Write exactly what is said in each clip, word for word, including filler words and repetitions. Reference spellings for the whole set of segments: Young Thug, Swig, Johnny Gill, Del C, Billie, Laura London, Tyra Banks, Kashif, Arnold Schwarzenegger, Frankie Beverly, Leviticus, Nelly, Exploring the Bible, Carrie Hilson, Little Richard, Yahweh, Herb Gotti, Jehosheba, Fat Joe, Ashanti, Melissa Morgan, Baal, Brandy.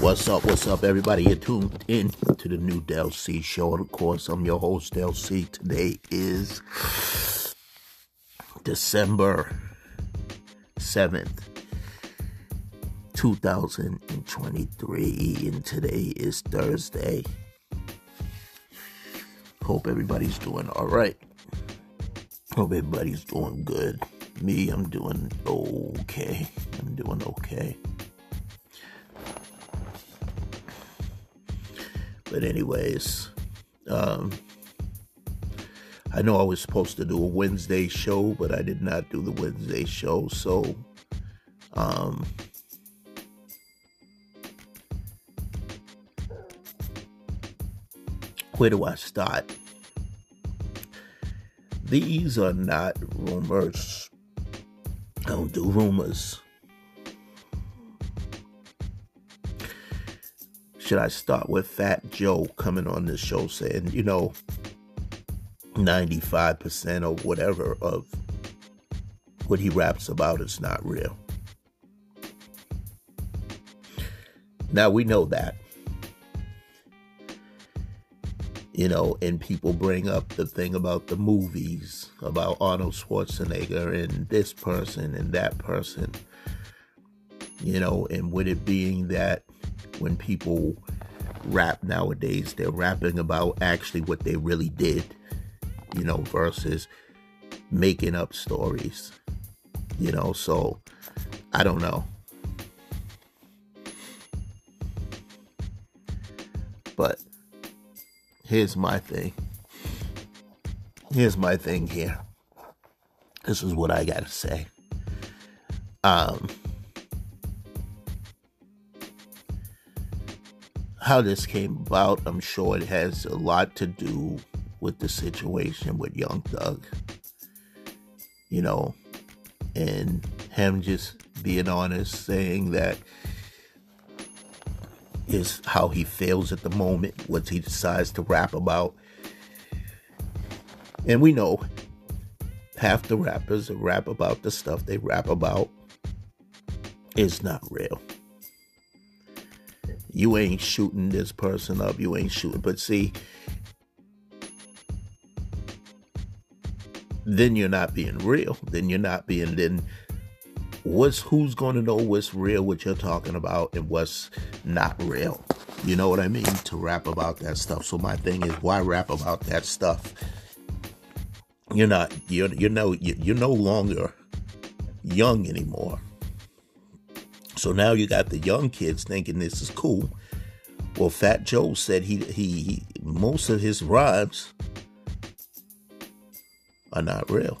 What's up, what's up, everybody? You're tuned in to the new Del C show. And of course, I'm your host, Del C. Today is December seventh, twenty twenty-three. And today is Thursday. Hope everybody's doing all right. Hope everybody's doing good. Me, I'm doing okay. I'm doing okay. But anyways, um, I know I was supposed to do a Wednesday show, but I did not do the Wednesday show. So, um, where do I start? These are not rumors. I don't do rumors. Should I start with Fat Joe coming on this show saying, you know, ninety-five percent or whatever of what he raps about is not real? Now we know that. You know, and people bring up the thing about the movies, about Arnold Schwarzenegger and this person and that person. You know, and with it being that when people rap nowadays, they're rapping about actually what they really did, you know, versus making up stories. You know, so I don't know. But Here's my thing. Here's my thing here. This is what I got to say. Um, how this came about, I'm sure it has a lot to do with the situation with Young Thug. You know, and him just being honest, saying that is how he feels at the moment, what he decides to rap about. And we know half the rappers that rap about the stuff they rap about is not real. You ain't shooting this person up. You ain't shooting. But see, then you're not being real. Then you're not being... Then What's who's going to know what's real, what you're talking about, and what's not real? You know what I mean? To rap about that stuff. So my thing is, why rap about that stuff? You're not, you're, you know, you're no longer young anymore. So now you got the young kids thinking this is cool. Well, Fat Joe said he he, he most of his rhymes are not real.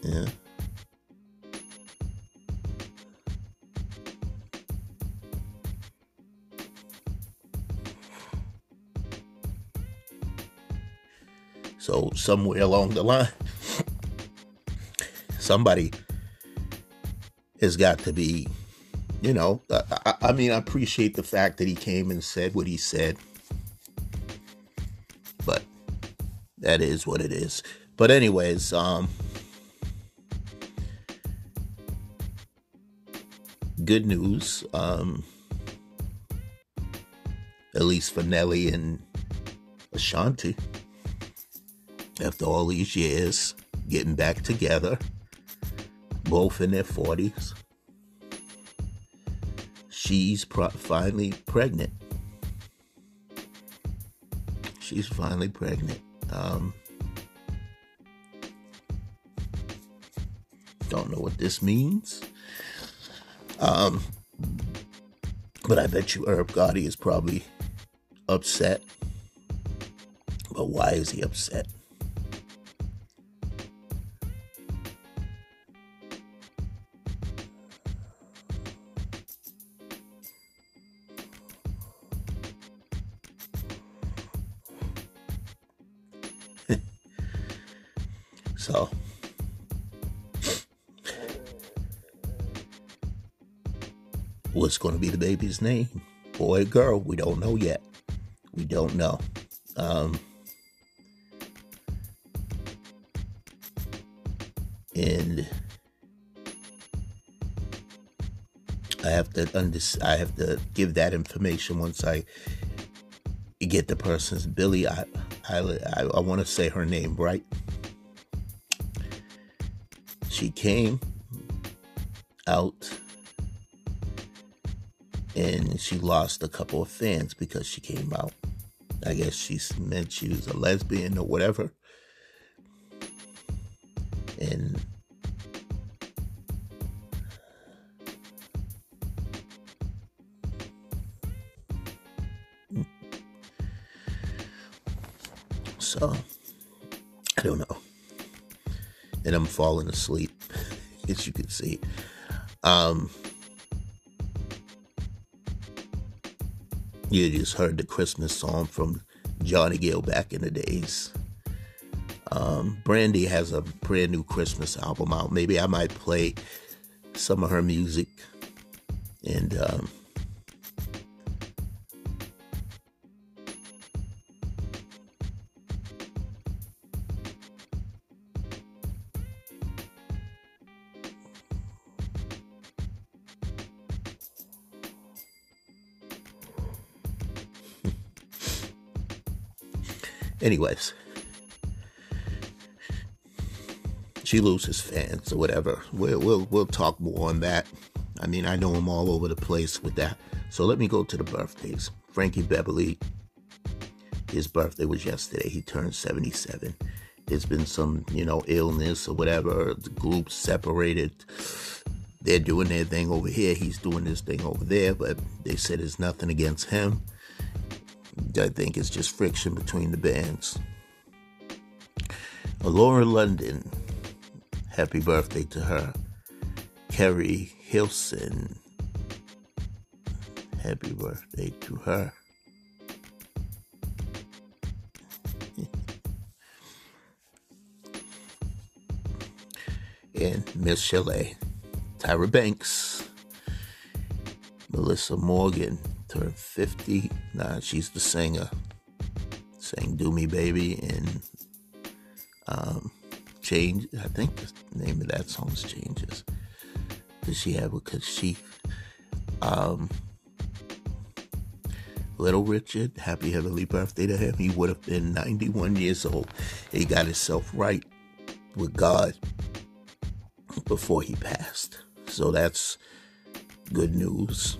Yeah. So somewhere along the line, somebody has got to be, you know, I, I mean, I appreciate the fact that he came and said what he said, but that is what it is. But anyways, um, good news, um, at least for Nelly and Ashanti, after all these years, getting back together, both in their forties. She's pro- finally pregnant. She's finally pregnant. Um, don't know what this means. Um, but I bet you Herb Gotti is probably upset. But why is he upset? So... what's going to be the baby's name? Boy or girl? We don't know yet. We don't know. Um, and I have to under, I have to give that information once I get the person's Billie. I I, I, I want to say her name right. She came out and she lost a couple of fans because she came out. I guess she meant she was a lesbian or whatever. And so, I don't know. And I'm falling asleep, as you can see. Um, you just heard the Christmas song from Johnny Gill back in the days. Um, Brandy has a brand new Christmas album out. Maybe I might play some of her music. And um, anyways, she loses fans or whatever. We'll, we'll we'll talk more on that. I mean, I know I'm all over the place with that. So let me go to the birthdays. Frankie Beverly, his birthday was yesterday. He turned seventy-seven. There's been some, you know, illness or whatever. The group separated. They're doing their thing over here. He's doing his thing over there. But they said it's nothing against him. I think it's just friction between the bands. Laura London, happy birthday to her. Carrie Hilson, happy birthday to her. And Miss Shelley, Tyra Banks, Melissa Morgan, turned fifty. Nah, she's the singer. Sang Do Me Baby and um, Change. I think the name of that song's Changes. Does she have a Kashif? Um, Little Richard, happy heavenly birthday to him. He would have been ninety-one years old. He got himself right with God before he passed. So that's good news.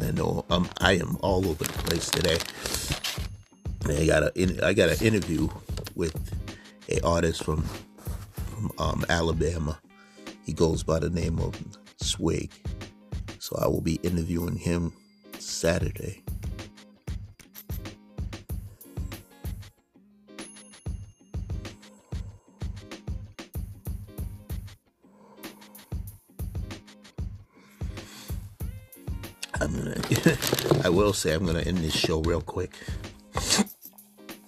I know um, I am all over the place today. I got a I got an interview with an artist from from um, Alabama. He goes by the name of Swig. So I will be interviewing him Saturday. I'm gonna, I will say I'm going to end this show real quick.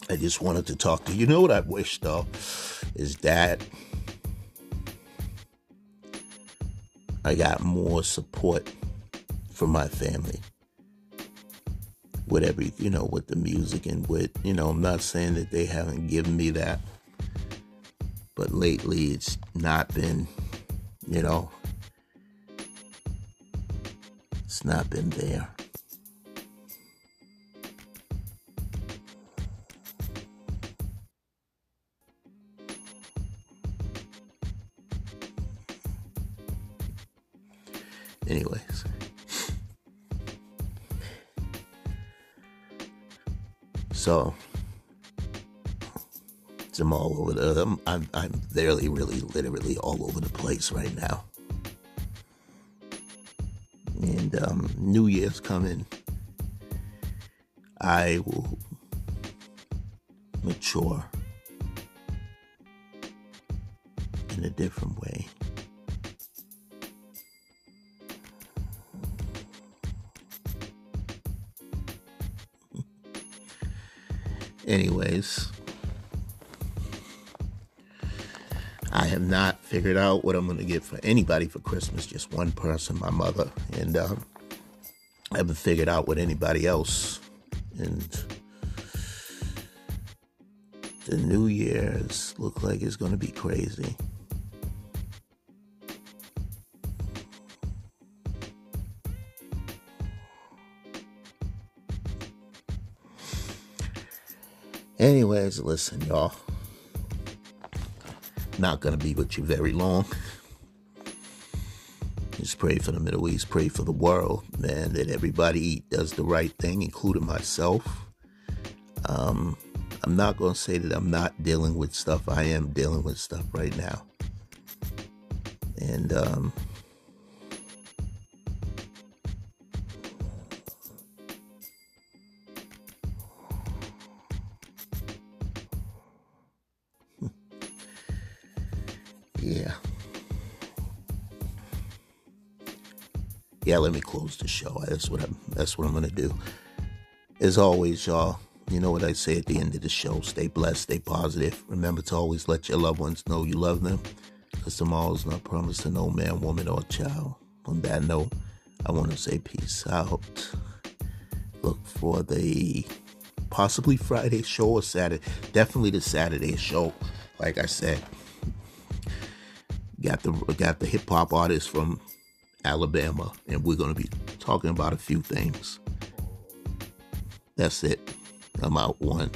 I just wanted to talk to you. You know what I wish, though, is that I got more support from my family with every, you know, with the music and with, you know, I'm not saying that they haven't given me that, but lately it's not been, you know, it's not been there. Anyways. So I'm all over the I'm I'm I'm literally really literally all over the place right now. And um, New Year's coming. I will mature in a different way. Anyways, I have not figured out what I'm going to get for anybody for Christmas. Just one person, my mother. And um, I haven't figured out what anybody else. And the New Year's look like it's going to be crazy. Anyways, listen, y'all. Not going to be with you very long. Just pray for the Middle East, pray for the world, man, that everybody does the right thing, including myself. Um, I'm not going to say that I'm not dealing with stuff. I am dealing with stuff right now. And um, yeah. Yeah, let me close the show. That's what I'm, that's what I'm going to do. As always, y'all, you know what I say at the end of the show. Stay blessed, stay positive. Remember to always let your loved ones know you love them. Because tomorrow is not promised to no man, woman, or child. On that note, I want to say peace out. Look for the possibly Friday show or Saturday. Definitely the Saturday show. Like I said, got the, got the hip-hop artist from Alabama. And we're going to be talking about a few things. That's it. I'm out. One.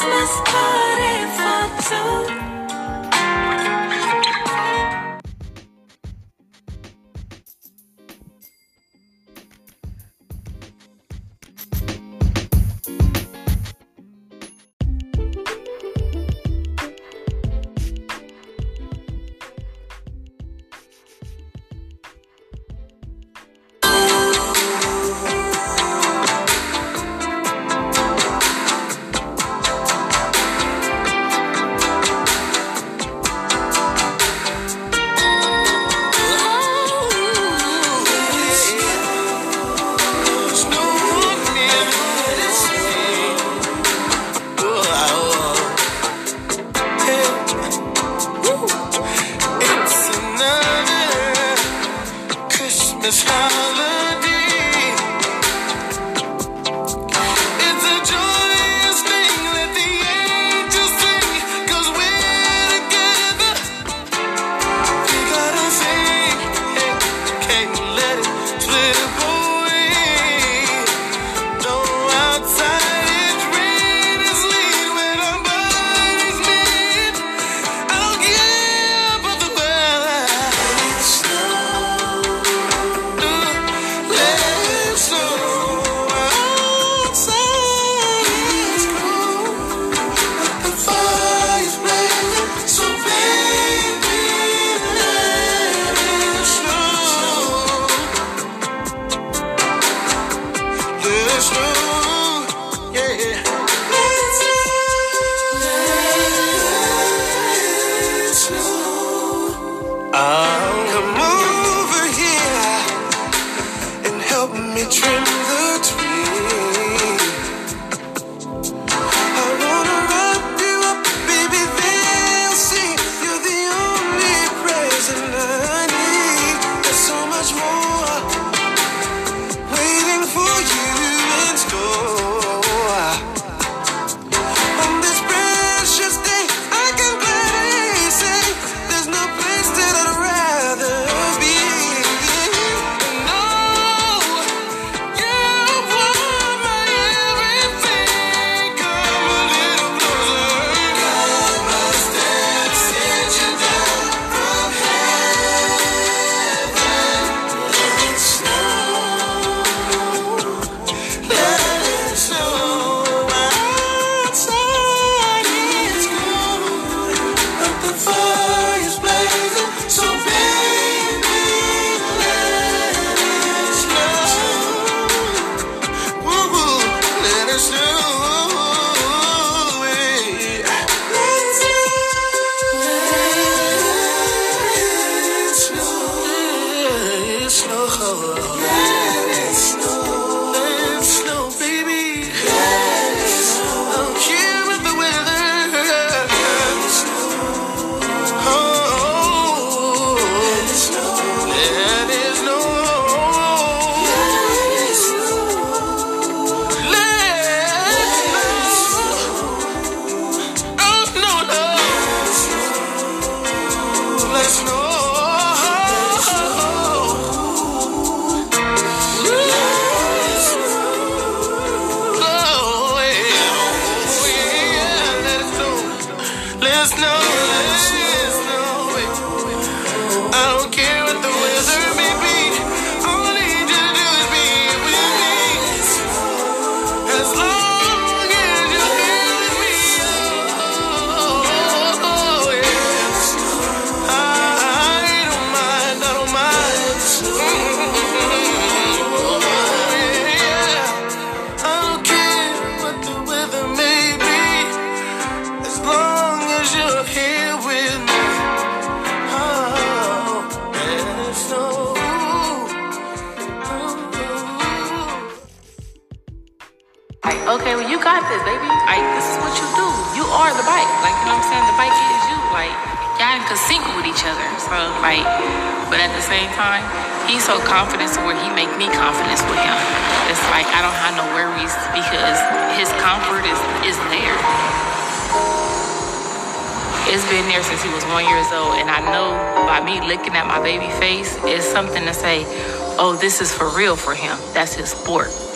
Christmas party for two. Christmas holiday. It's a joyous thing that the angels sing, cause we're together. We gotta sing, can't let it slip away. Though outside it's rain, it's lean when our body's made. I don't care about the weather. Come over here and help me trim the tree. I wanna wrap you up, baby, they'll see you're the only present I need. There's so much more waiting for you in store. On this precious day, I can gladly say there's no place that I'd rather be. No, you were my everything. Come a little closer. Okay, well, you got this, baby. Like, this is what you do. You are the bike. Like, you know what I'm saying? The bike is you. Like, y'all in sync with each other. So, like, but at the same time, he's so confident to where he make me confident with him. It's like, I don't have no worries because his comfort is, is there. It's been there since he was one years old. And I know by me looking at my baby face, it's something to say, oh, this is for real for him. That's his sport.